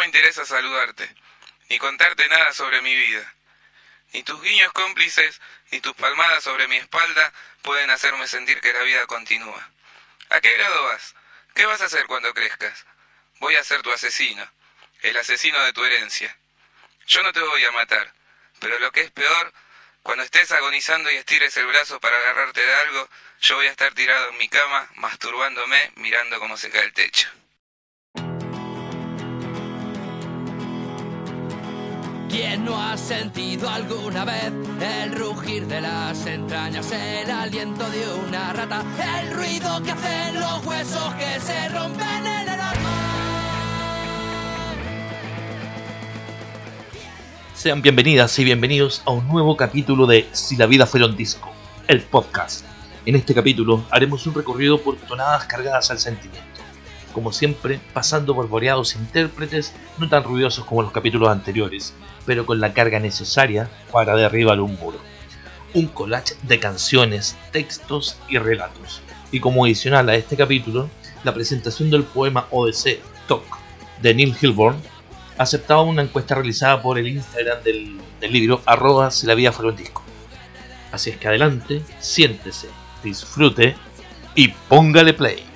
me interesa saludarte, ni contarte nada sobre mi vida. Ni tus guiños cómplices, ni tus palmadas sobre mi espalda pueden hacerme sentir que la vida continúa. ¿A qué grado vas? ¿Qué vas a hacer cuando crezcas? Voy a ser tu asesino, el asesino de tu herencia. Yo no te voy a matar, pero lo que es peor, cuando estés agonizando y estires el brazo para agarrarte de algo, yo voy a estar tirado en mi cama, masturbándome, mirando cómo se cae el techo. ¿Quién no ha sentido alguna vez el rugir de las entrañas, el aliento de una rata, el ruido que hacen los huesos que se rompen en el alma? Sean bienvenidas y bienvenidos a un nuevo capítulo de Si la vida fuera un disco, el podcast. En este capítulo haremos un recorrido por tonadas cargadas al sentimiento, como siempre pasando por variados intérpretes no tan ruidosos como los capítulos anteriores, pero con la carga necesaria para derribar un muro. Un collage de canciones, textos y relatos. Y como adicional a este capítulo, la presentación del poema OCD Talk de Neil Hilborn, aceptaba una encuesta realizada por el Instagram del libro @si la vida fuera un disco. Así es que adelante, siéntese, disfrute y póngale play.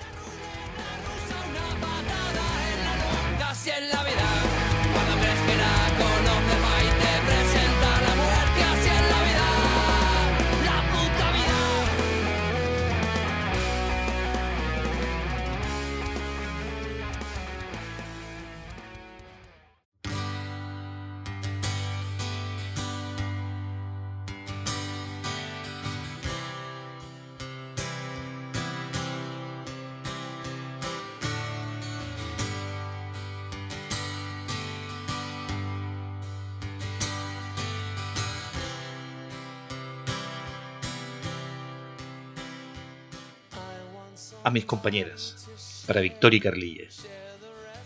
A mis compañeras, para Victoria y Carlilla.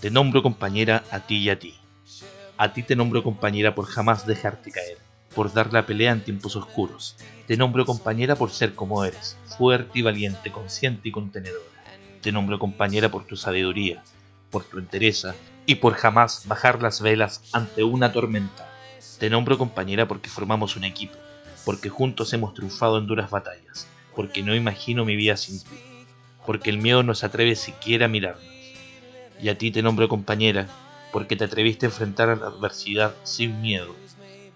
Te nombro compañera a ti y a ti. A ti te nombro compañera por jamás dejarte caer, por dar la pelea en tiempos oscuros. Te nombro compañera por ser como eres, fuerte y valiente, consciente y contenedora. Te nombro compañera por tu sabiduría, por tu entereza y por jamás bajar las velas ante una tormenta. Te nombro compañera porque formamos un equipo, porque juntos hemos triunfado en duras batallas, porque no imagino mi vida sin ti. Porque el miedo no se atreve siquiera a mirarnos. Y a ti te nombro compañera, porque te atreviste a enfrentar a la adversidad sin miedo.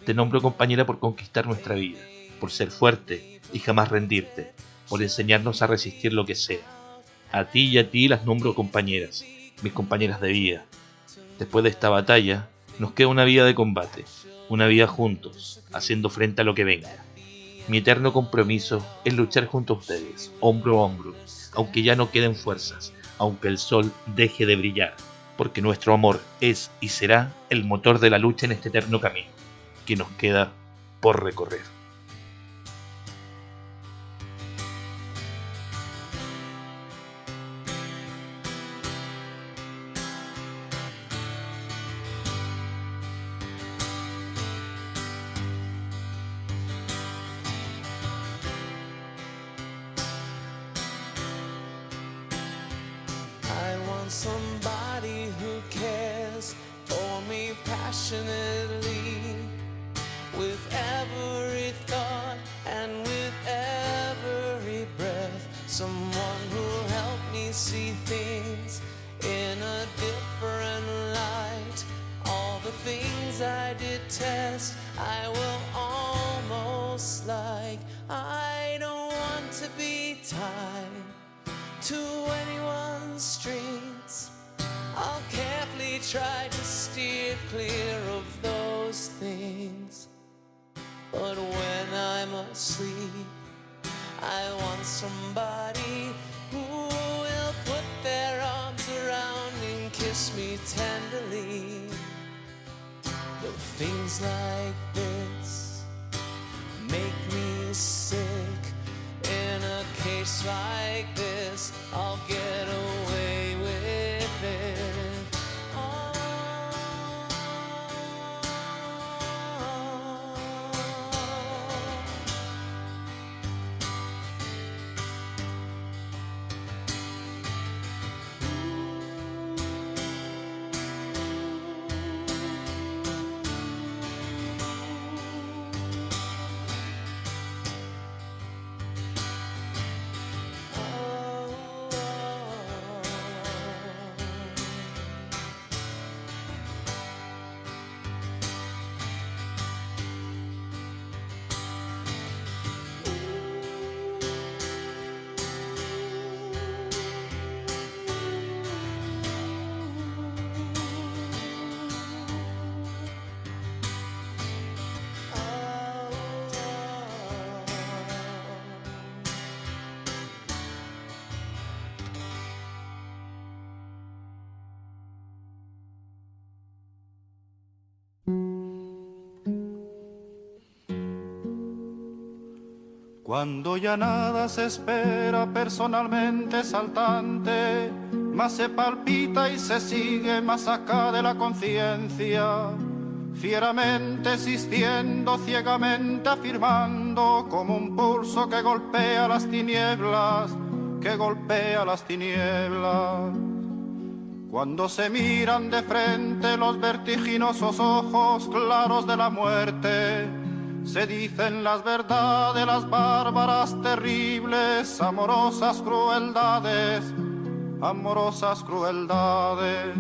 Te nombro compañera por conquistar nuestra vida, por ser fuerte y jamás rendirte, por enseñarnos a resistir lo que sea. A ti y a ti las nombro compañeras, mis compañeras de vida. Después de esta batalla, nos queda una vida de combate, una vida juntos, haciendo frente a lo que venga. Mi eterno compromiso es luchar junto a ustedes, hombro a hombro, aunque ya no queden fuerzas, aunque el sol deje de brillar, porque nuestro amor es y será el motor de la lucha en este eterno camino que nos queda por recorrer. Somebody who cares for me passionately, with every thought and with every breath, someone who'll help me see things in a different light. All the things I detest, I will almost like. I don't want to be tied to anyone's strings. I'll carefully try to steer clear of those things. But when I'm asleep, I want somebody who will put their arms around me and kiss me tenderly. Little things like this make me sick. In a case like this, I'll get away with. Cuando ya nada se espera, personalmente saltante, más se palpita y se sigue más acá de la conciencia, fieramente existiendo, ciegamente afirmando, como un pulso que golpea las tinieblas, que golpea las tinieblas. Cuando se miran de frente los vertiginosos ojos claros de la muerte, se dicen las verdades, las bárbaras, terribles, amorosas crueldades, amorosas crueldades.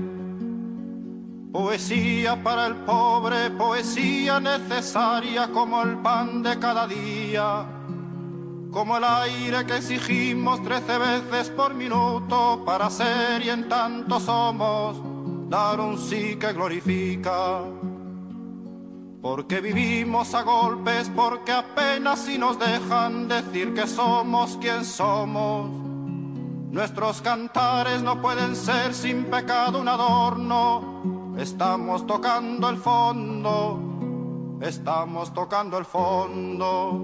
Poesía para el pobre, poesía necesaria como el pan de cada día, como el aire que exigimos 13 veces por minuto para ser y en tanto somos, dar un sí que glorifica. Porque vivimos a golpes, porque apenas si nos dejan decir que somos quien somos. Nuestros cantares no pueden ser sin pecado un adorno. Estamos tocando el fondo, estamos tocando el fondo.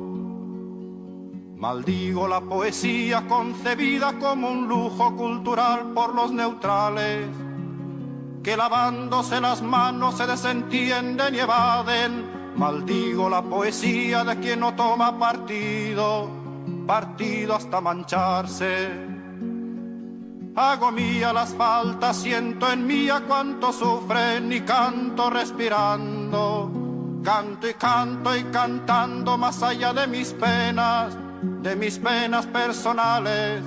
Maldigo la poesía concebida como un lujo cultural por los neutrales, que lavándose las manos se desentienden y evaden. Maldigo la poesía de quien no toma partido, partido hasta mancharse. Hago mía las faltas, siento en mía cuánto sufren y canto respirando. Canto y canto y cantando más allá de mis penas personales.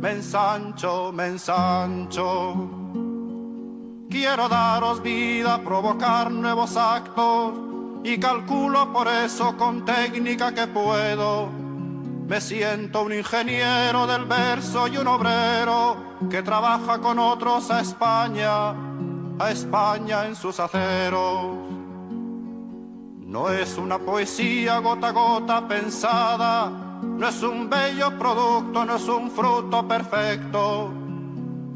Me ensancho, me ensancho. Quiero daros vida, provocar nuevos actos, y calculo por eso con técnica que puedo. Me siento un ingeniero del verso y un obrero que trabaja con otros a España en sus aceros. No es una poesía gota a gota pensada, no es un bello producto, no es un fruto perfecto.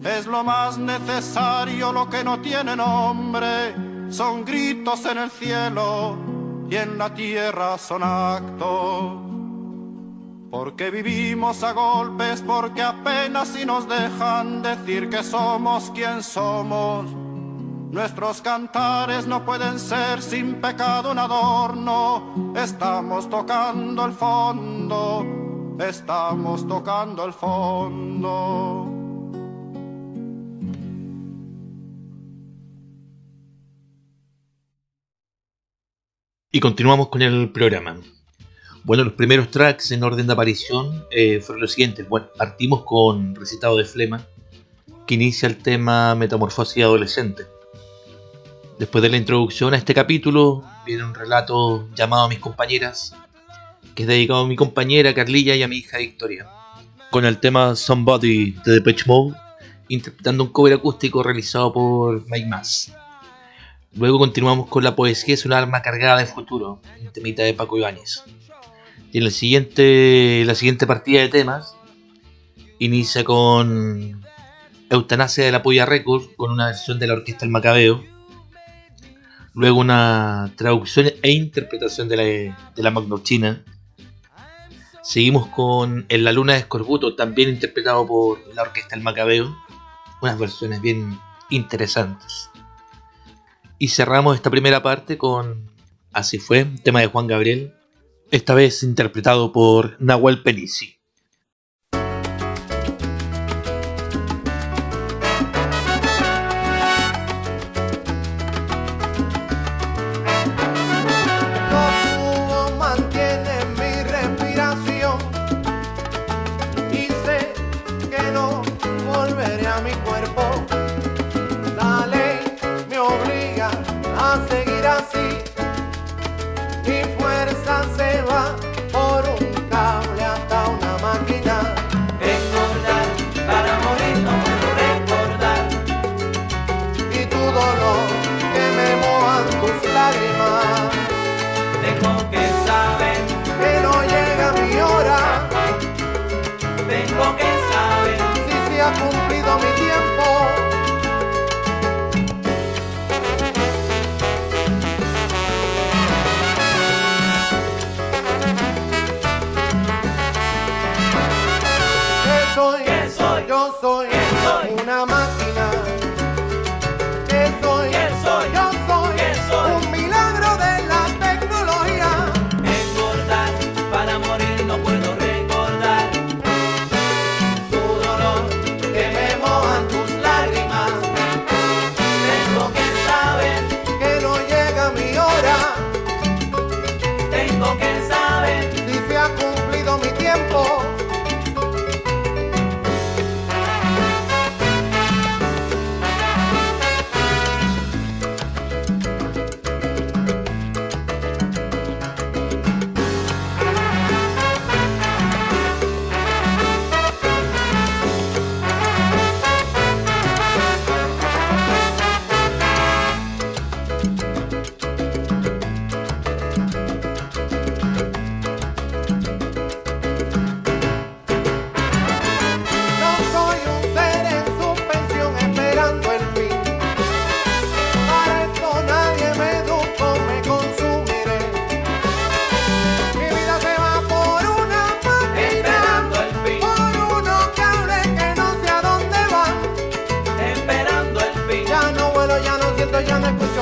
Es lo más necesario, lo que no tiene nombre. Son gritos en el cielo y en la tierra son actos. Porque vivimos a golpes, porque apenas si nos dejan decir que somos quien somos. Nuestros cantares no pueden ser sin pecado un adorno. Estamos tocando el fondo, estamos tocando el fondo. Y continuamos con el programa. Bueno, los primeros tracks en orden de aparición fueron los siguientes. Bueno, partimos con recitado de Flema, que inicia el tema Metamorfosis Adolescente. Después de la introducción a este capítulo, viene un relato llamado Mis compañeras, que es dedicado a mi compañera Carlilla y a mi hija Victoria, con el tema Somebody de Depeche Mode, interpretando un cover acústico realizado por Mike Mas. Luego continuamos con La poesía es un arma cargada de futuro, un temita de Paco Ibáñez. Y en la siguiente partida de temas inicia con Eutanasia de La Polla Records, con una versión de la Orquesta del Macabeo. Luego una traducción e interpretación de la Magnochina. Seguimos con En la luna de Escorbuto, también interpretado por la Orquesta del Macabeo. Unas versiones bien interesantes. Y cerramos esta primera parte con Así fue, tema de Juan Gabriel, esta vez interpretado por Nahuel Pelici. Mi fuerza se va por un cable hasta una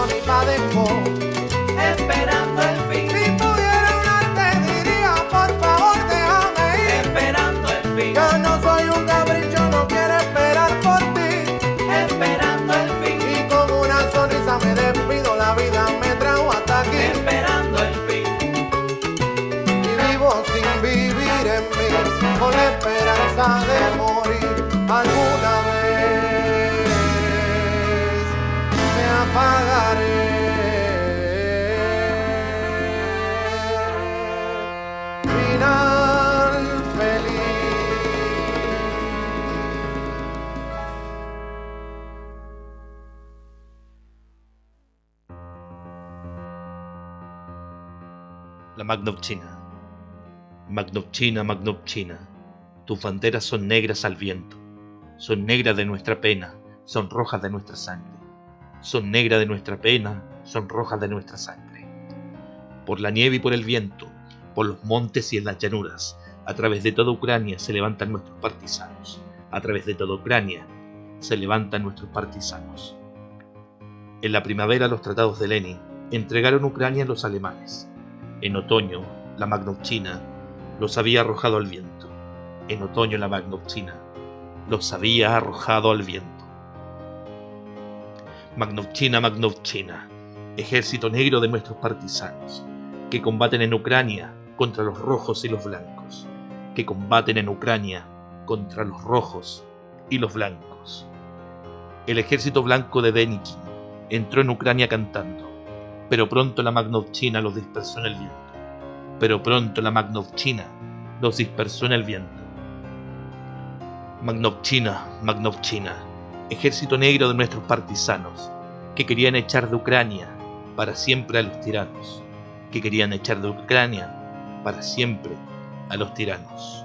yo ni padezco, esperando el fin. Si pudiera hablar te diría, por favor déjame ir, esperando el fin. Yo no soy un capricho, no quiero esperar por ti, esperando el fin. Y con una sonrisa me despido, la vida me trajo hasta aquí, esperando el fin. Y vivo sin vivir en mí, con la esperanza de morir alguna vez. Pagaré final feliz. La Magnochina. Magnochina, Magnochina, tus banderas son negras al viento, son negras de nuestra pena, son rojas de nuestra sangre. Son negras de nuestra pena, son rojas de nuestra sangre. Por la nieve y por el viento, por los montes y en las llanuras, a través de toda Ucrania se levantan nuestros partisanos. A través de toda Ucrania se levantan nuestros partisanos. En la primavera los tratados de Lenin entregaron Ucrania a los alemanes. En otoño la Magnochina los había arrojado al viento. En otoño la Magnochina los había arrojado al viento. Magnovchina, Magnovchina, ejército negro de nuestros partisanos, que combaten en Ucrania contra los rojos y los blancos, que combaten en Ucrania contra los rojos y los blancos. El ejército blanco de Denikin entró en Ucrania cantando, pero pronto la Magnovchina los dispersó en el viento, pero pronto la Magnovchina los dispersó en el viento. Magnovchina, Magnovchina, ejército negro de nuestros partisanos, que querían echar de Ucrania para siempre a los tiranos, que querían echar de Ucrania para siempre a los tiranos.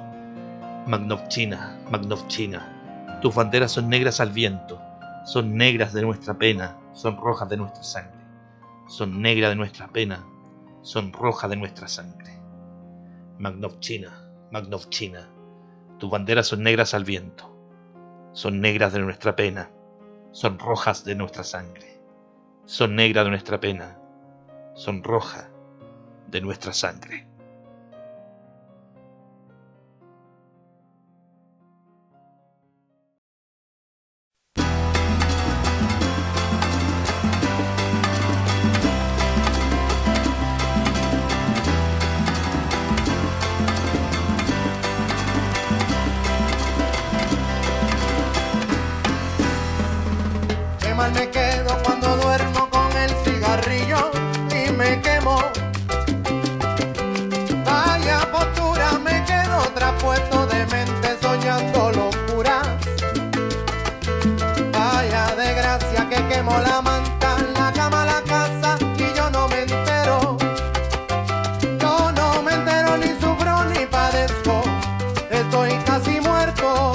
Magnovchina, Magnovchina, tus banderas son negras al viento, son negras de nuestra pena, son rojas de nuestra sangre, son negras de nuestra pena, son rojas de nuestra sangre. Magnovchina, Magnovchina, tus banderas son negras al viento, son negras de nuestra pena, son rojas de nuestra sangre, son negras de nuestra pena, son rojas de nuestra sangre. Me quedo cuando duermo con el cigarrillo y me quemo. Vaya postura, me quedo traspuesto de mente soñando locuras. Vaya desgracia que quemo la manta, la cama, la casa y yo no me entero. Yo no me entero, ni sufro ni padezco, estoy casi muerto.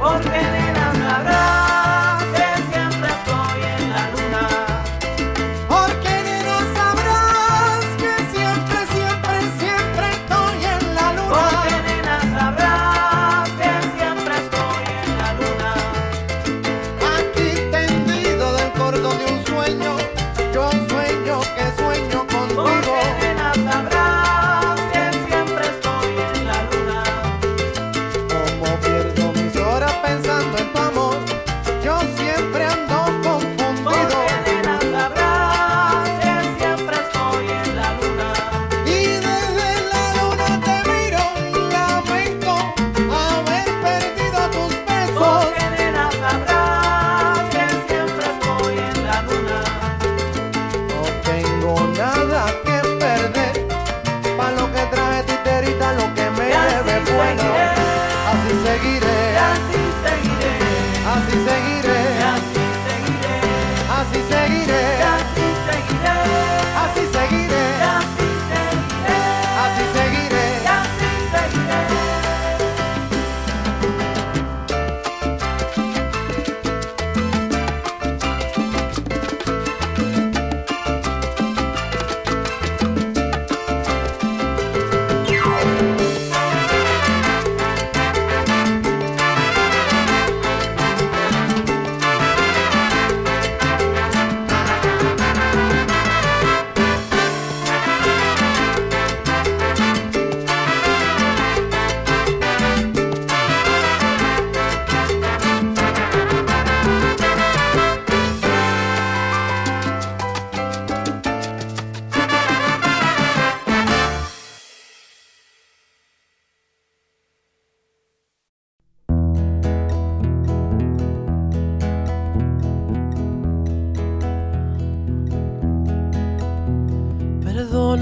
Porque nena sabrás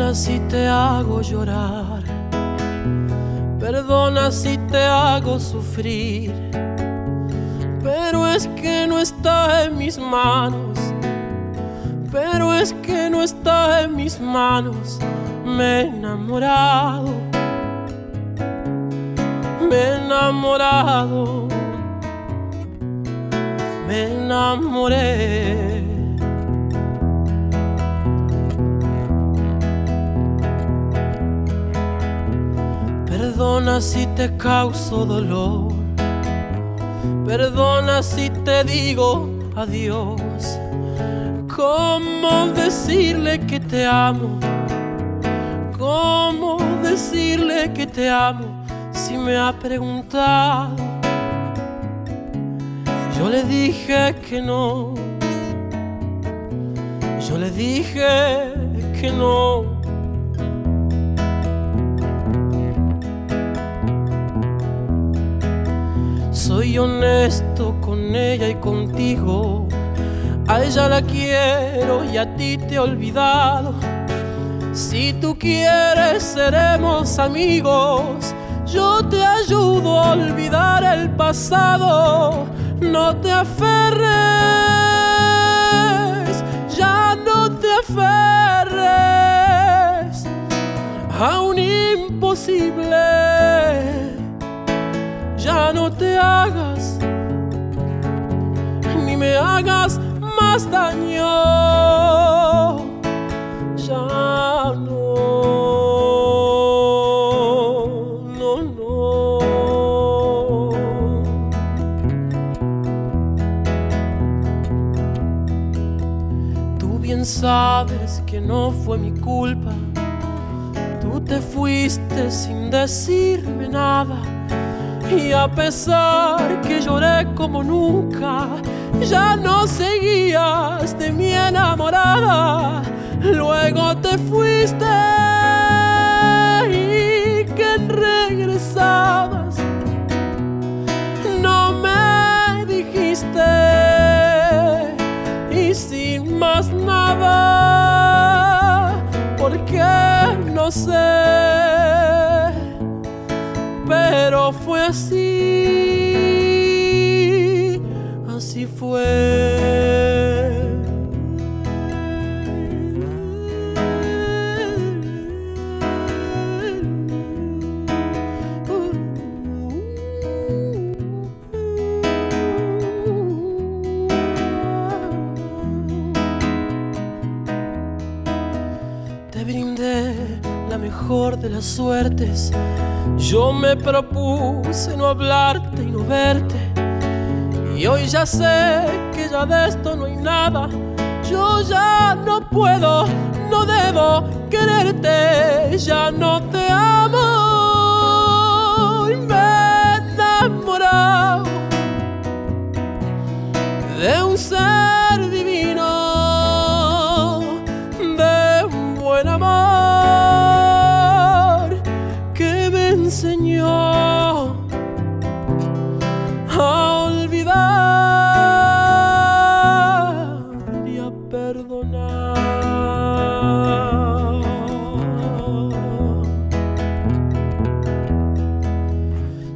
Perdona si te hago llorar, perdona si te hago sufrir, pero es que no está en mis manos, pero es que no está en mis manos. Me he enamorado, me he enamorado, me enamoré. Perdona si te causo dolor, perdona si te digo adiós. ¿Cómo decirle que te amo? ¿Cómo decirle que te amo? Si me ha preguntado, yo le dije que no, yo le dije que no. Soy honesto con ella y contigo, a ella la quiero y a ti te he olvidado. Si tú quieres seremos amigos, yo te ayudo a olvidar el pasado. No te aferres, ya no te aferres a un imposible. Ya no te hagas, ni me hagas más daño. Ya no, no, no. Tú bien sabes que no fue mi culpa. Tú te fuiste sin decirme nada. Y a pesar que lloré como nunca, ya no seguías de mi enamorada. Luego te fuiste y que regresabas no me dijiste, y sin más nada, porque no sé, pero fue así, así fue. Te brindé la mejor de las suertes. Yo me propuse no hablarte y no verte, y hoy ya sé que ya de esto no hay nada. Yo ya no puedo, no debo quererte. Ya no te amo, me he enamorado de un ser divino, de un buen amor. Enseñó a olvidar y a perdonar.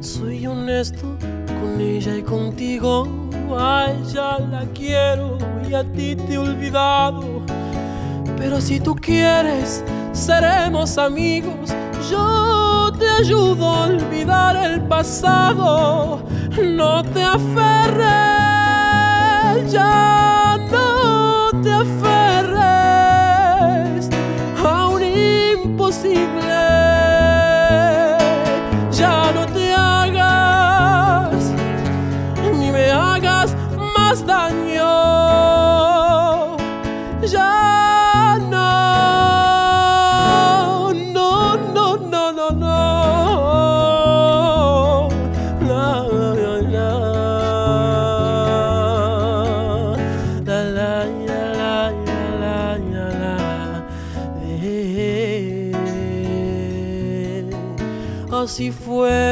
Soy honesto con ella y contigo, a ella la quiero y a ti te he olvidado. Pero si tú quieres seremos amigos, yo te ayudo a olvidar el pasado. No te aferres, ya no te aferres a un imposible. Ya no te hagas, ni me hagas más daño. Ya así fue.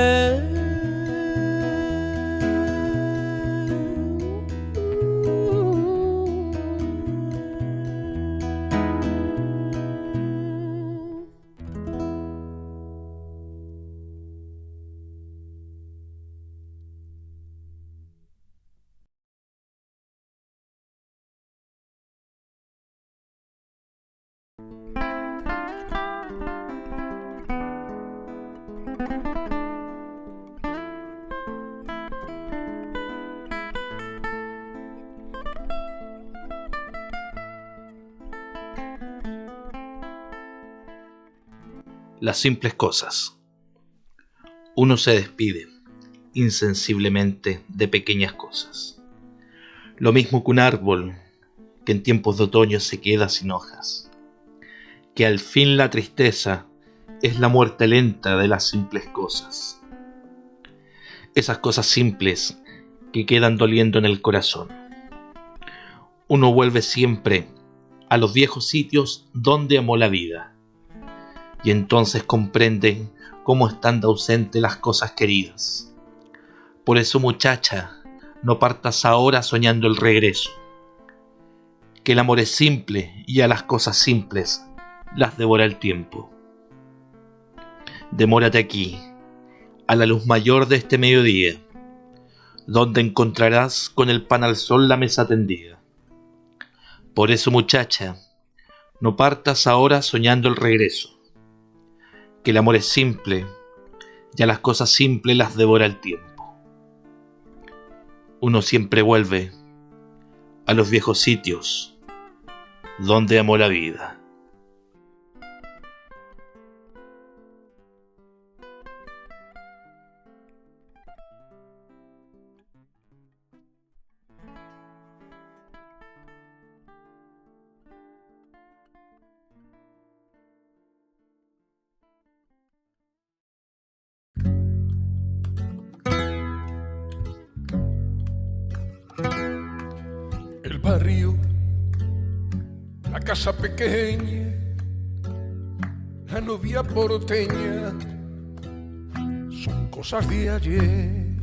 Las simples cosas. Uno se despide, insensiblemente, de pequeñas cosas. Lo mismo que un árbol, que en tiempos de otoño se queda sin hojas. Que al fin la tristeza es la muerte lenta de las simples cosas. Esas cosas simples que quedan doliendo en el corazón. Uno vuelve siempre a los viejos sitios donde amó la vida. Y entonces comprenden cómo están de ausente las cosas queridas. Por eso, muchacha, no partas ahora soñando el regreso. Que el amor es simple y a las cosas simples las devora el tiempo. Demórate aquí, a la luz mayor de este mediodía, donde encontrarás con el pan al sol la mesa tendida. Por eso, muchacha, no partas ahora soñando el regreso. Que el amor es simple, y a las cosas simples las devora el tiempo. Uno siempre vuelve a los viejos sitios donde amó la vida. Barrio, la casa pequeña, la novia porteña, son cosas de ayer.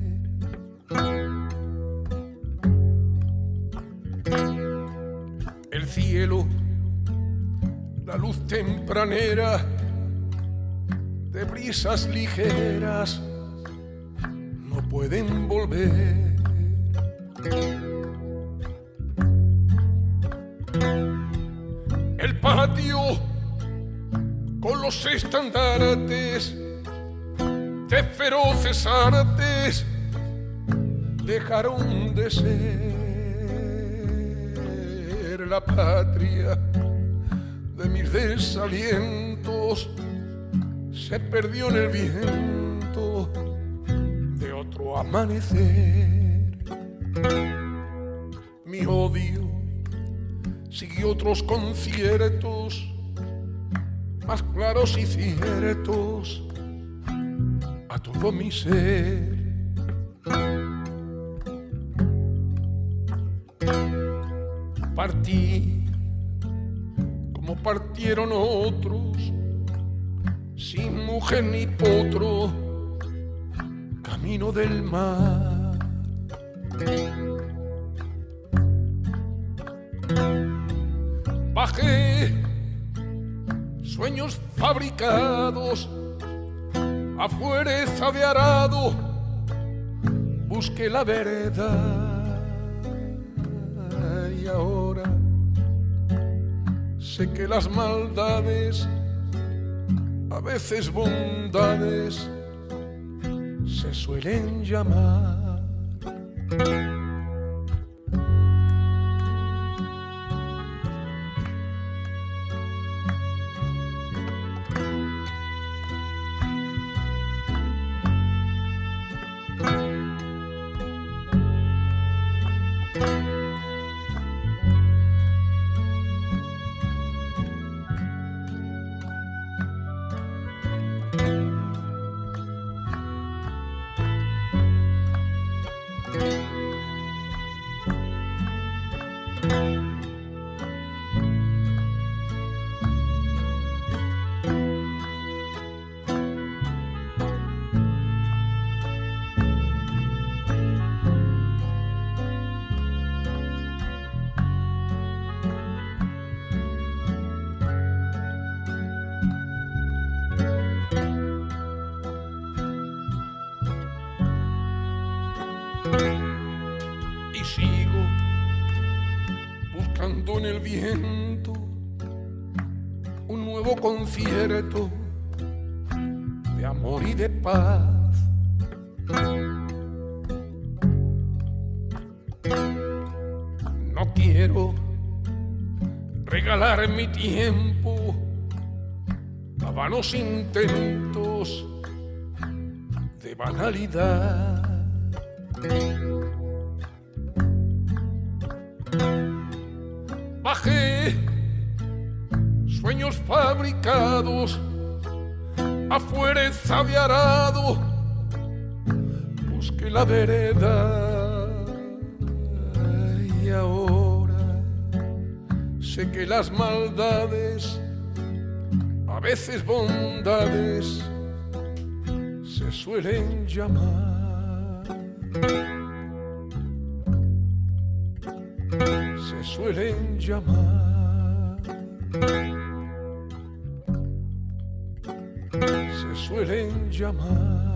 El cielo, la luz tempranera, de brisas ligeras, no pueden volver. Con los estandartes de feroces artes dejaron de ser la patria de mis desalientos, se perdió en el viento de otro amanecer. Mi odio siguió otros conciertos más claros y ciertos a todo mi ser. Partí como partieron otros, sin mujer ni potro, camino del mar. Bajé sueños fabricados a fuerza de arado, busqué la verdad y ahora sé que las maldades, a veces bondades, se suelen llamar. En el viento, un nuevo concierto de amor y de paz. No quiero regalar mi tiempo a vanos intentos de banalidad. Bajé sueños fabricados afuera ensabiarado, busqué la vereda y ahora sé que las maldades, a veces bondades, se suelen llamar, se suelen llamar, se suelen llamar.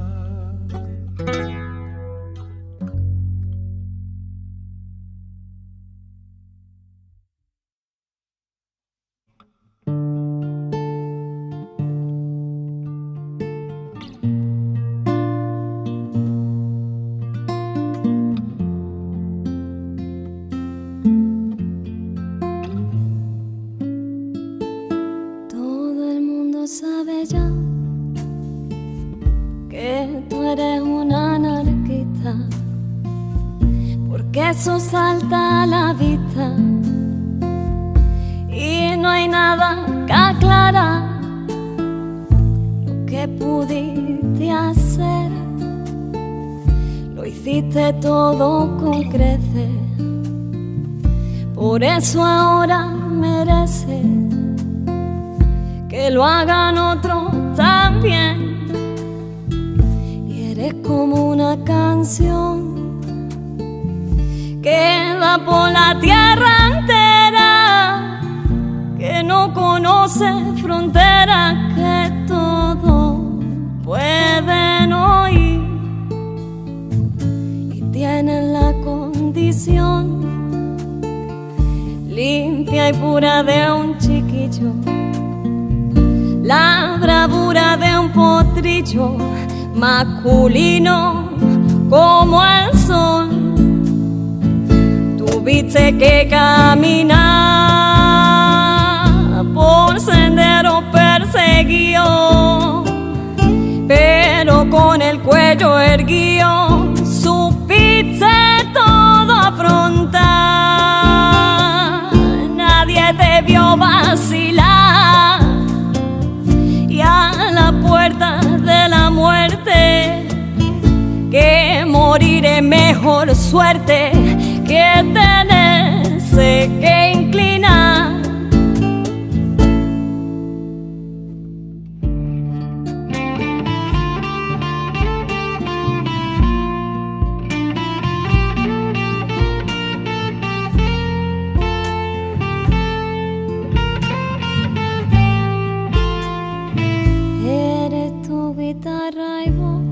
Eso salta a la vista y no hay nada que aclarar. Lo que pudiste hacer lo hiciste todo con creces, por eso ahora mereces que lo hagan otros también. Y eres como una canción que va por la tierra entera, que no conoce fronteras, que todos pueden oír y tienen la condición limpia y pura de un chiquillo, la bravura de un potrillo, masculino como el sol. Tuviste que caminar por senderos perseguidos, pero con el cuello erguido supiste todo afrontar. Nadie te vio vacilar y a la puerta de la muerte, que morir es mejor suerte que tenerse que inclinar. Eres tu guitarra y voz,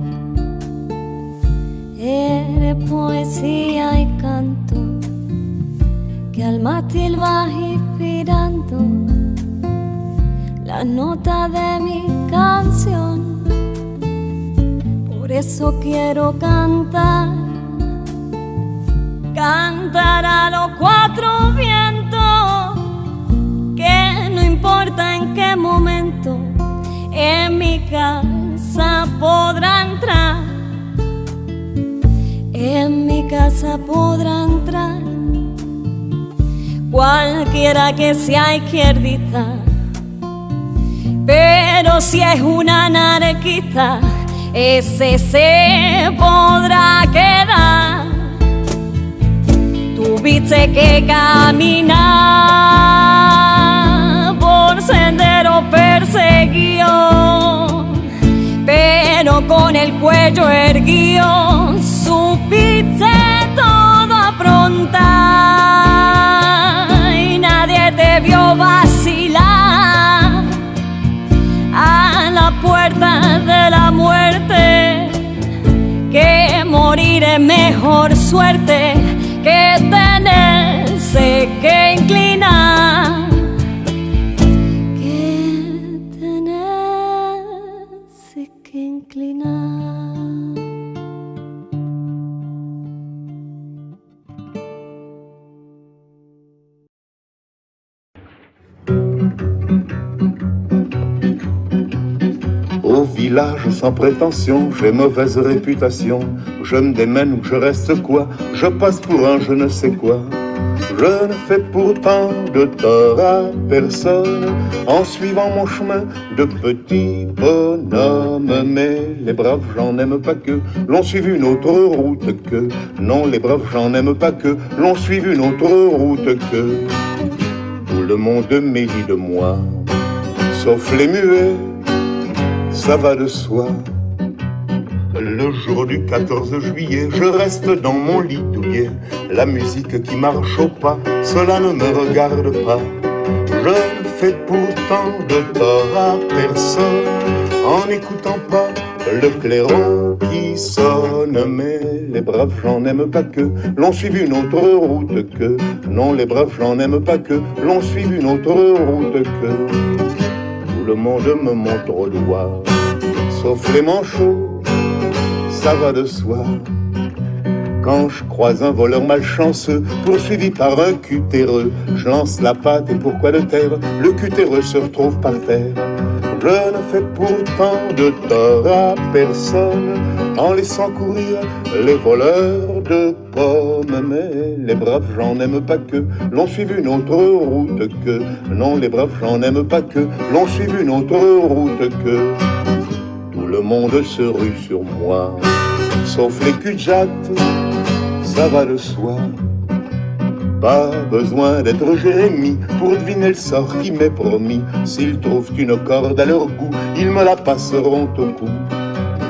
eres poesía y canto, que al mástil vas inspirando las notas de mi canción. Por eso quiero cantar, cantar a los cuatro vientos, que no importa en qué momento en mi casa podrá entrar, en mi casa podrá entrar cualquiera que sea izquierdista, pero si es una anarquista, ese se podrá quedar. Tuviste que caminar por sendero perseguido, pero con el cuello erguido supiste todo afrontar. Te vio vacilar a la puerta de la muerte, que morir es mejor suerte que tenerse que inclinar, que tenerse que inclinar. village sans prétention, j'ai mauvaise réputation. Je me démène ou je reste quoi, je passe pour un je ne sais quoi. Je ne fais pourtant de tort à personne en suivant mon chemin de petit bonhomme. Mais les braves gens n'aiment pas que l'on suive une autre route que. Non, les braves gens n'aiment pas que l'on suive une autre route que. Tout le monde médit de moi, sauf les muets, ça va de soi. Le jour du 14 juillet, je reste dans mon lit douillet. La musique qui marche au pas, cela ne me regarde pas. Je ne fais pourtant de tort à personne en n'écoutant pas le clairon qui sonne. Mais les braves gens n'aiment pas que l'on suive une autre route que. Non, les braves gens n'aiment pas que l'on suive une autre route que. Tout le monde me montre au doigt, sauf les manchots, ça va de soi. Quand je croise un voleur malchanceux, poursuivi par un cutéreux, je lance la patte et pourquoi le taire, le cutéreux se retrouve par terre. Je ne fais pourtant de tort à personne en laissant courir les voleurs de pommes. Mais les braves gens n'aiment pas que l'on suive une autre route que. Non, les braves gens n'aiment pas que l'on suive une autre route que. Tout le monde se rue sur moi, sauf les culs-de-jatte, ça va de soi. Pas besoin d'être Jérémie pour deviner le sort qui m'est promis. S'ils trouvent une corde à leur goût, ils me la passeront au cou.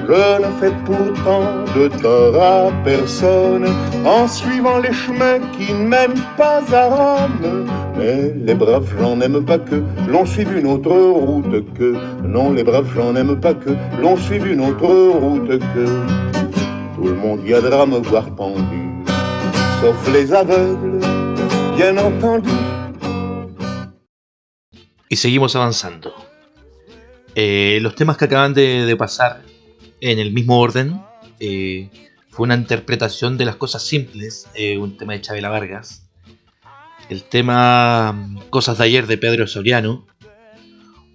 Je ne fais pourtant de tort à personne en suivant les chemins qui ne mènent pas à Rome. Mais les braves gens n'aiment pas que l'on suive une autre route que. Non, les braves gens n'aiment pas que l'on suive une autre route que. Tout le monde viendra me voir pendu, sauf les aveugles, bien entendu. Y seguimos avanzando. Los temas que acaban de pasar en el mismo orden, fue una interpretación de Las Cosas Simples, un tema de Chavela Vargas, el tema Cosas de Ayer de Pedro Soriano,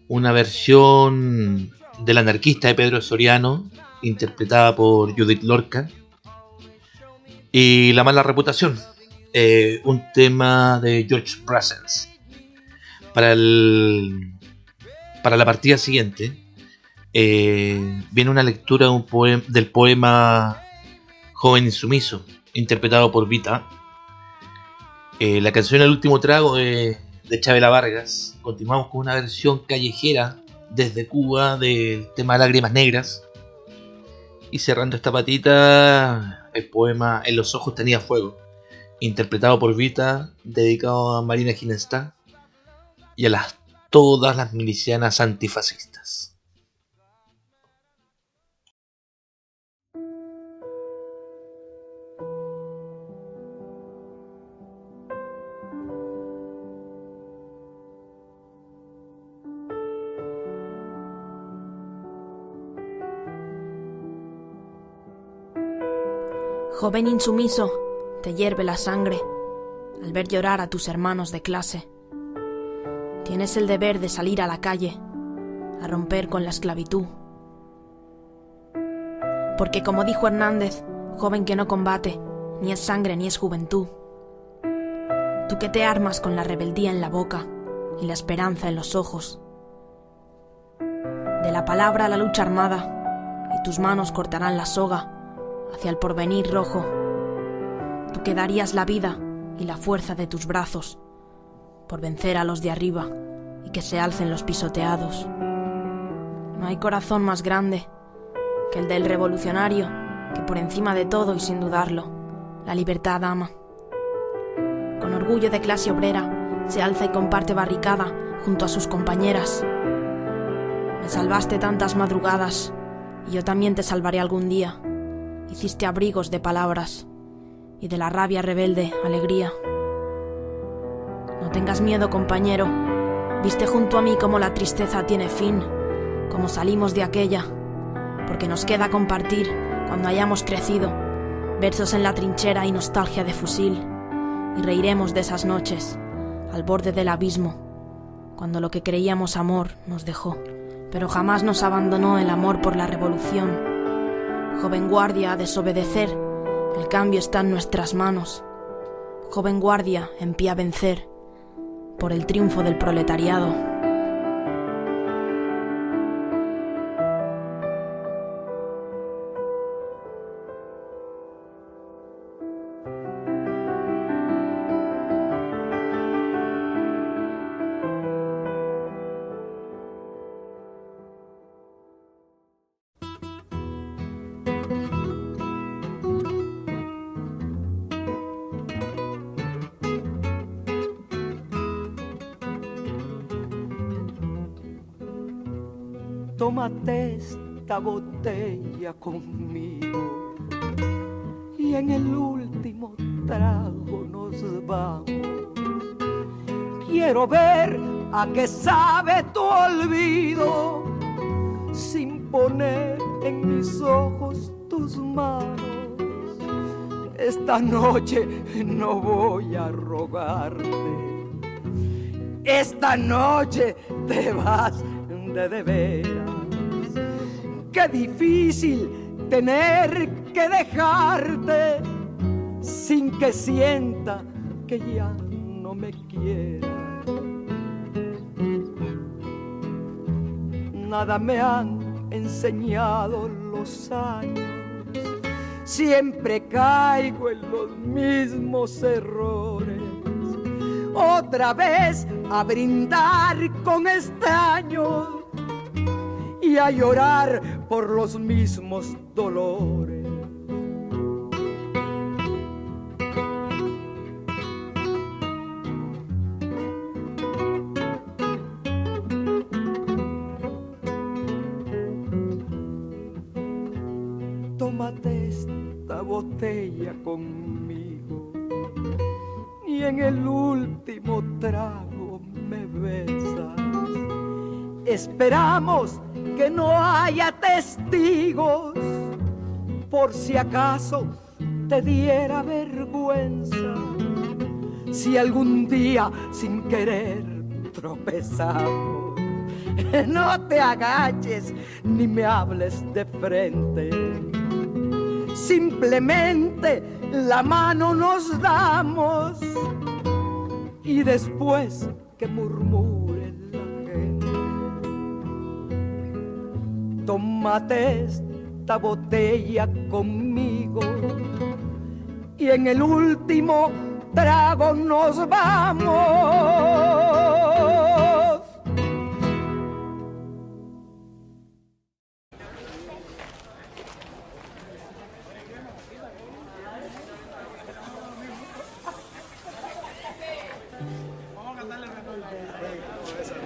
una versión del Anarquista de Pedro Soriano, interpretada por Judith Lorca, y La Mala Reputación, un tema de George Brassens. Para la partida siguiente, viene una lectura de del poema Joven Insumiso, interpretado por Vita. La canción El Último Trago, de Chavela Vargas. Continuamos con una versión callejera desde Cuba del tema Lágrimas Negras. Y cerrando esta patita, el poema En los Ojos Tenía Fuego, interpretado por Vita, dedicado a Marina Ginesta y a todas las milicianas antifascistas. Joven insumiso, te hierve la sangre al ver llorar a tus hermanos de clase. Tienes el deber de salir a la calle, a romper con la esclavitud. Porque como dijo Hernández, joven que no combate, ni es sangre ni es juventud. Tú que te armas con la rebeldía en la boca y la esperanza en los ojos. De la palabra a la lucha armada, y tus manos cortarán la soga hacia el porvenir rojo. Tú que darías la vida y la fuerza de tus brazos por vencer a los de arriba y que se alcen los pisoteados. No hay corazón más grande que el del revolucionario que por encima de todo y sin dudarlo la libertad ama. Con orgullo de clase obrera se alza y comparte barricada junto a sus compañeras. Me salvaste tantas madrugadas y yo también te salvaré algún día. Hiciste abrigos de palabras y de la rabia rebelde alegría. No tengas miedo, compañero. Viste junto a mí cómo la tristeza tiene fin, cómo salimos de aquella, porque nos queda compartir, cuando hayamos crecido, versos en la trinchera y nostalgia de fusil. Y reiremos de esas noches al borde del abismo, cuando lo que creíamos amor nos dejó pero jamás nos abandonó el amor por la revolución. Joven guardia, a desobedecer, el cambio está en nuestras manos. Joven guardia, en pie a vencer, por el triunfo del proletariado. Tómate esta botella conmigo y en el último trago nos vamos. Quiero ver a qué sabe tu olvido sin poner en mis ojos tus manos. Esta noche no voy a rogarte, esta noche te vas de veras. Qué difícil tener que dejarte sin que sienta que ya no me quieras. Nada me han enseñado los años, siempre caigo en los mismos errores. Otra vez a brindar con extraños y a llorar por los mismos dolores. Tómate esta botella conmigo y en el último trago me besas. Esperamos que no haya testigos, por si acaso te diera vergüenza, si algún día sin querer tropezamos. No te agaches ni me hables de frente, simplemente la mano nos damos y después que murmure la gente. Tómate esta botella conmigo y en el último trago nos vamos. Vamos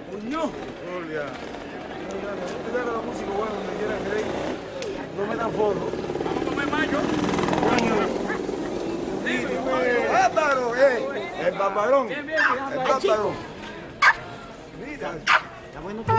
a cantarle Julia. No me dan forro. Vamos a comer mayo. El paparón. El paparón. Mira. Está bueno comer.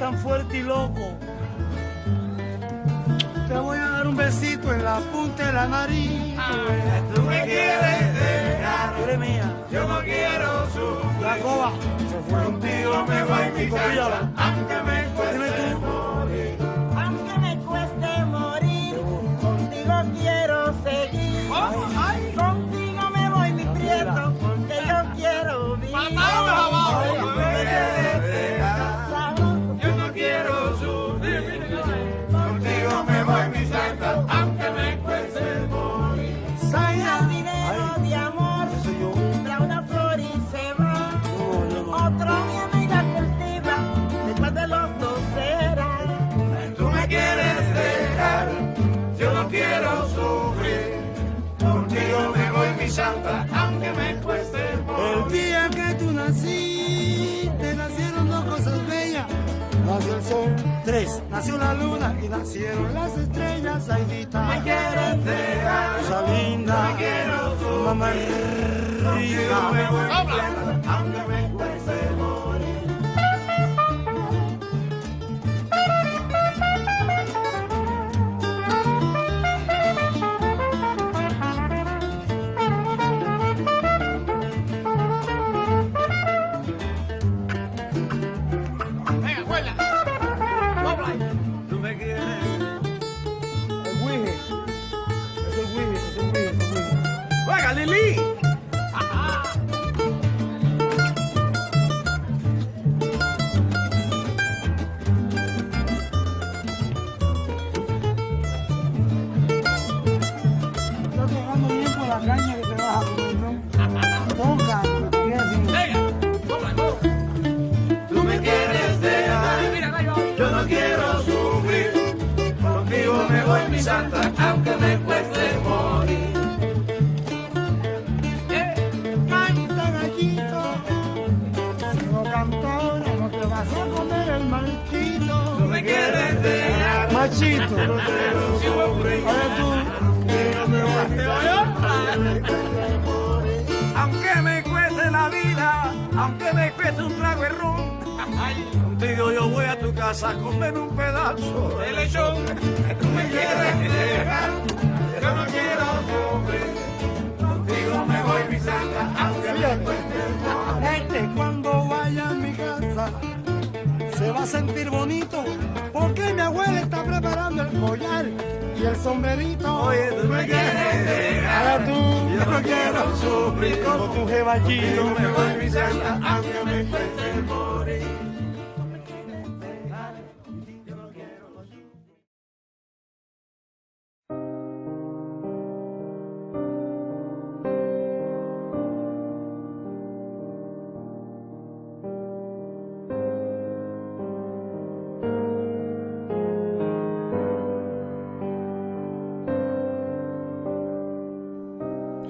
tan fuerte y loco. Te voy a dar un besito en la punta de la nariz. Ah, tú me quieres dejar, tú eres mía. Yo no quiero sufrir. La coba. Si fue un tío me voy a invitar. Aunque me cueste morir. Aunque me cueste morir. Contigo quiero seguir. ¿Cómo? Ay. Contigo me voy, mi prieto. Porque yo quiero vivir. ¡Mamá, mamá! Yo no me quieres dejar. Yo no quiero sufrir. Contigo me voy, mi santa. Aunque me cueste morir. Soy jardinero de amor. Trae una flor y se va. Otro viene y la cultiva. Después de los dos serás. Tú me quieres dejar. Yo no quiero sufrir. Contigo me voy, mi santa. Aunque me cueste morir. El día que tú naciste, nacieron dos cosas bellas. Nació el sol, tres, nació la luna y nacieron las estrellas. Ay, Vita, me quieres dejar, cosa linda, me quiero sufrir, mamá rica, me voy a planta, aunque me cueste morir.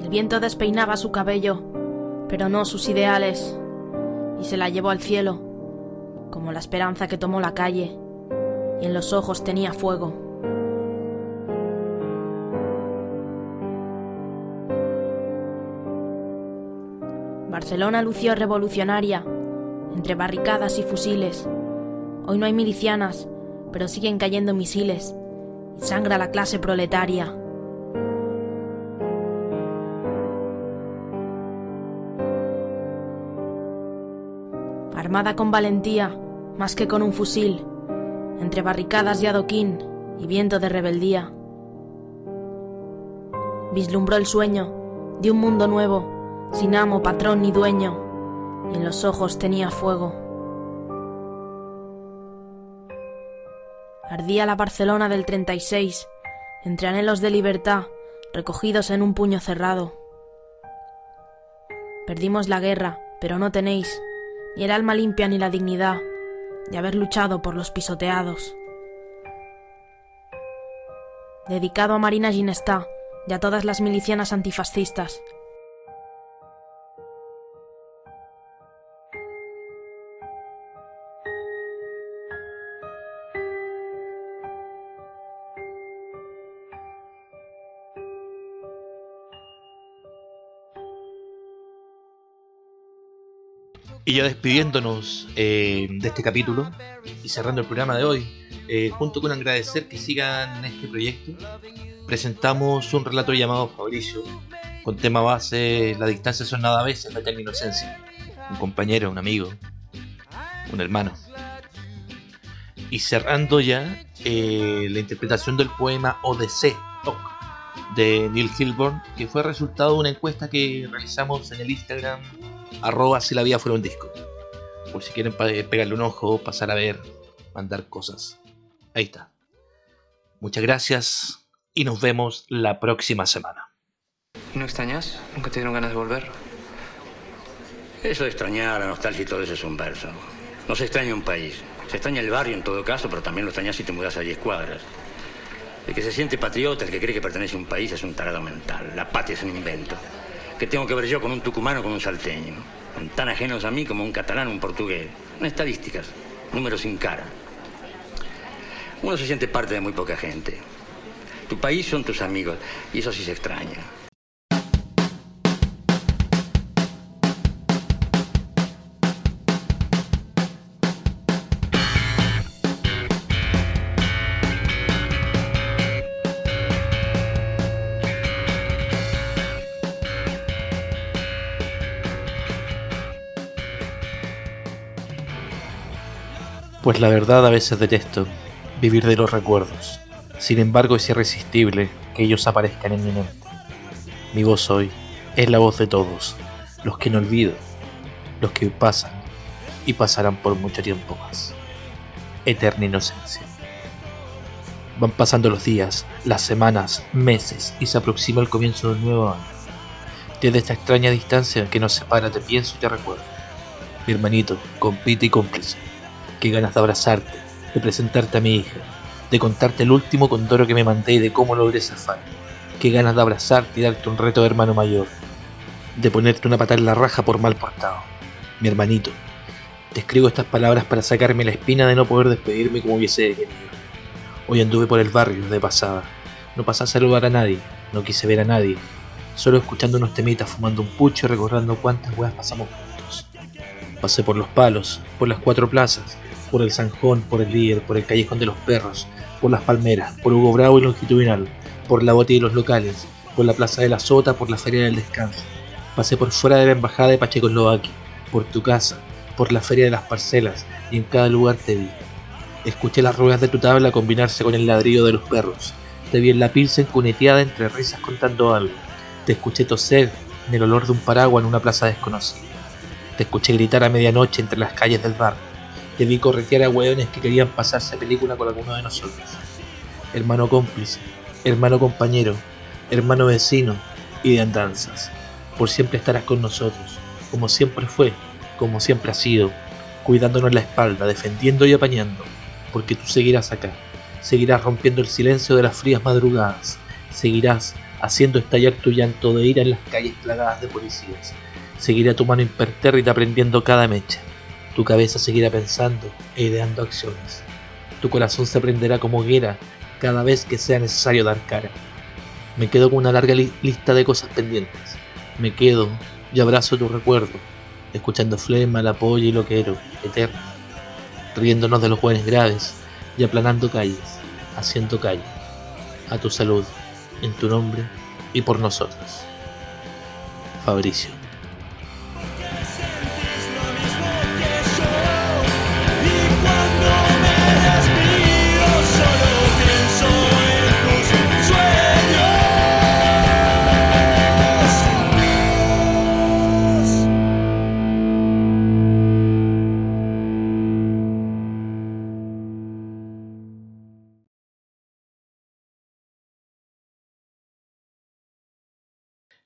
El viento despeinaba su cabello, pero no sus ideales, y se la llevó al cielo, como la esperanza que tomó la calle, y en los ojos tenía fuego. Barcelona lució revolucionaria, entre barricadas y fusiles. Hoy no hay milicianas, pero siguen cayendo misiles, y sangra la clase proletaria. Armada con valentía, más que con un fusil, entre barricadas de adoquín y viento de rebeldía. Vislumbró el sueño de un mundo nuevo, sin amo, patrón ni dueño, y en los ojos tenía fuego. Ardía la Barcelona del 36, entre anhelos de libertad recogidos en un puño cerrado. Perdimos la guerra, pero no tenéis ni el alma limpia ni la dignidad de haber luchado por los pisoteados. Dedicado a Marina Ginesta y a todas las milicianas antifascistas. Y ya despidiéndonos de este capítulo y cerrando el programa de hoy, junto con agradecer que sigan este proyecto, presentamos un relato llamado Fabricio, con tema base la distancia son nada a veces, la eterna inocencia, un compañero, un amigo, un hermano. Y cerrando ya la interpretación del poema OCD Talk de Neil Hilborn, que fue resultado de una encuesta que realizamos en el Instagram @si la vida fuera un disco, por si quieren pegarle un ojo, pasar a ver, mandar cosas. Ahí está. Muchas gracias y nos vemos la próxima semana. ¿No extrañas? ¿Nunca te dieron ganas de volver? Eso de extrañar, la nostalgia y todo eso es un verso. No se extraña un país. Se extraña el barrio en todo caso, pero también lo extrañas si te mudas a 10 cuadras. El que se siente patriota, el que cree que pertenece a un país, es un tarado mental. La patria es un invento. ¿Qué tengo que ver yo con un tucumano o con un salteño? Son tan ajenos a mí como un catalán o un portugués. No estadísticas, números sin cara. Uno se siente parte de muy poca gente. Tu país son tus amigos, y eso sí se extraña. Pues la verdad a veces detesto vivir de los recuerdos. Sin embargo, es irresistible que ellos aparezcan en mi mente. Mi voz hoy es la voz de todos, los que no olvido, los que pasan y pasarán por mucho tiempo más. Eterna inocencia. Van pasando los días, las semanas, meses y se aproxima el comienzo del nuevo año. Desde esta extraña distancia que nos separa te pienso y te recuerdo. Mi hermanito, compite y cómplice. Qué ganas de abrazarte, de presentarte a mi hija, de contarte el último condoro que me mandé y de cómo logré zafar. Qué ganas de abrazarte y darte un reto de hermano mayor, de ponerte una patada en la raja por mal portado. Mi hermanito, te escribo estas palabras para sacarme la espina de no poder despedirme como hubiese querido. Hoy anduve por el barrio de pasada, no pasé a saludar a nadie, no quise ver a nadie, solo escuchando unos temitas, fumando un pucho y recordando cuántas weas pasamos juntos. Pasé por los palos, por las 4 plazas, por el Zanjón, por el Líder, por el Callejón de los Perros, por las Palmeras, por Hugo Bravo y Longitudinal, por la Bote y los locales, por la Plaza de la Sota, por la Feria del Descanso. Pasé por fuera de la Embajada de Pachecoslovaquia, por tu casa, por la Feria de las Parcelas, y en cada lugar te vi. Escuché las ruedas de tu tabla combinarse con el ladrillo de los perros. Te vi en la pilsen cuneteada entre risas contando algo. Te escuché toser en el olor de un paraguas en una plaza desconocida. Te escuché gritar a medianoche entre las calles del barrio. Te vi corretear a hueones que querían pasarse película con alguno de nosotros. Hermano cómplice, hermano compañero, hermano vecino y de andanzas. Por siempre estarás con nosotros, como siempre fue, como siempre ha sido, cuidándonos la espalda, defendiendo y apañando, porque tú seguirás acá, seguirás rompiendo el silencio de las frías madrugadas, seguirás haciendo estallar tu llanto de ira en las calles plagadas de policías, seguirá tu mano impertérrita prendiendo cada mecha. Tu cabeza seguirá pensando e ideando acciones. Tu corazón se prenderá como hoguera cada vez que sea necesario dar cara. Me quedo con una larga lista de cosas pendientes. Me quedo y abrazo tu recuerdo, escuchando Flema, La Polla y Loquero, eterno. Riéndonos de los jóvenes graves y aplanando calles, haciendo calle. A tu salud, en tu nombre y por nosotros. Fabricio.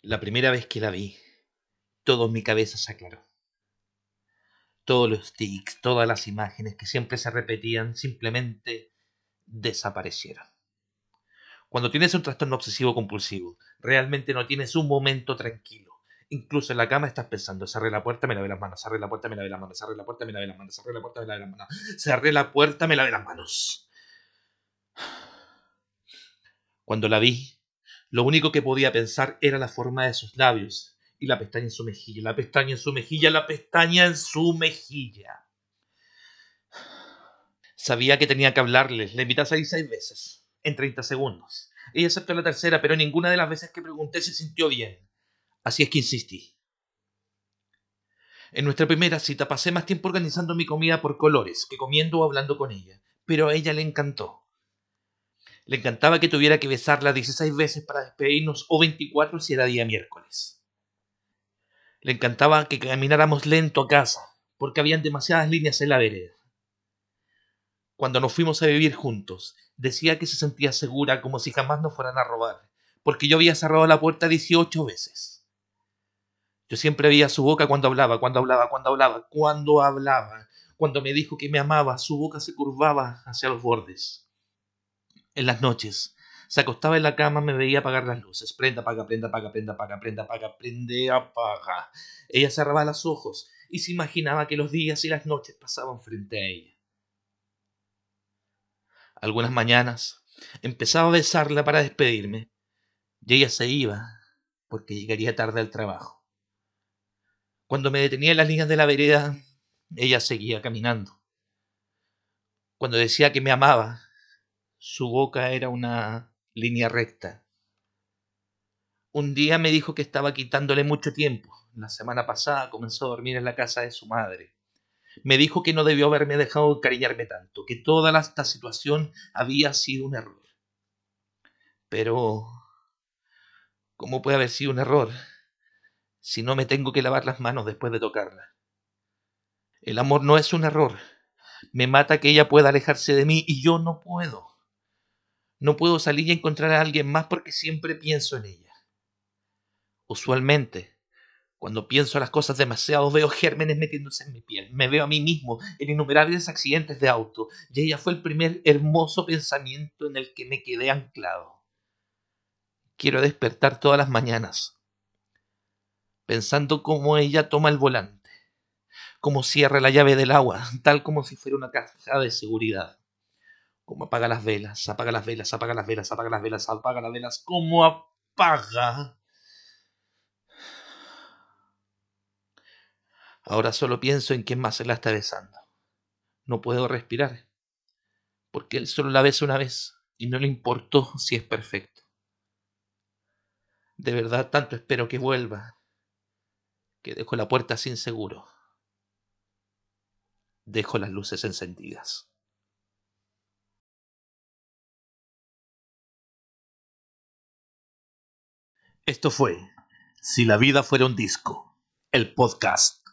La primera vez que la vi, todo en mi cabeza se aclaró. Todos los tics, todas las imágenes que siempre se repetían, simplemente desaparecieron. Cuando tienes un trastorno obsesivo compulsivo, realmente no tienes un momento tranquilo. Incluso en la cama estás pensando, cerré la puerta, me lavé las manos, cerré la puerta, me lavé las manos, cerré la puerta, me lavé las manos, cerré la puerta, me lavé las manos, cerré la puerta, me lavé las manos. Cuando la vi, lo único que podía pensar era la forma de sus labios y la pestaña en su mejilla, la pestaña en su mejilla, la pestaña en su mejilla. Sabía que tenía que hablarles. Le invité a salir 6 veces, en 30 segundos. Ella aceptó la tercera, pero ninguna de las veces que pregunté se sintió bien. Así es que insistí. En nuestra primera cita pasé más tiempo organizando mi comida por colores que comiendo o hablando con ella, pero a ella le encantó. Le encantaba que tuviera que besarla 16 veces para despedirnos o 24 si era día miércoles. Le encantaba que camináramos lento a casa, porque habían demasiadas líneas en la vereda. Cuando nos fuimos a vivir juntos, decía que se sentía segura como si jamás nos fueran a robar, porque yo había cerrado la puerta 18 veces. Yo siempre veía su boca cuando hablaba. Cuando me dijo que me amaba, su boca se curvaba hacia los bordes. En las noches, se acostaba en la cama, me veía apagar las luces. Prende, apaga. Ella cerraba los ojos y se imaginaba que los días y las noches pasaban frente a ella. Algunas mañanas, empezaba a besarla para despedirme y ella se iba porque llegaría tarde al trabajo. Cuando me detenía en las líneas de la vereda, ella seguía caminando. Cuando decía que me amaba, su boca era una línea recta. Un día me dijo que estaba quitándole mucho tiempo. La semana pasada comenzó a dormir en la casa de su madre. Me dijo que no debió haberme dejado encariñarme tanto, que toda esta situación había sido un error. Pero, ¿cómo puede haber sido un error si no me tengo que lavar las manos después de tocarla? El amor no es un error. Me mata que ella pueda alejarse de mí y yo no puedo. No puedo salir y encontrar a alguien más porque siempre pienso en ella. Usualmente, cuando pienso las cosas demasiado, veo gérmenes metiéndose en mi piel. Me veo a mí mismo en innumerables accidentes de auto. Y ella fue el primer hermoso pensamiento en el que me quedé anclado. Quiero despertar todas las mañanas, pensando cómo ella toma el volante, cómo cierra la llave del agua, tal como si fuera una caja de seguridad. Cómo apaga las velas, apaga las velas, cómo apaga. Ahora solo pienso en quién más se la está besando. No puedo respirar, porque él solo la besa una vez y no le importó si es perfecto. De verdad, tanto espero que vuelva, que dejo la puerta sin seguro. Dejo las luces encendidas. Esto fue Si la vida fuera un disco, el podcast.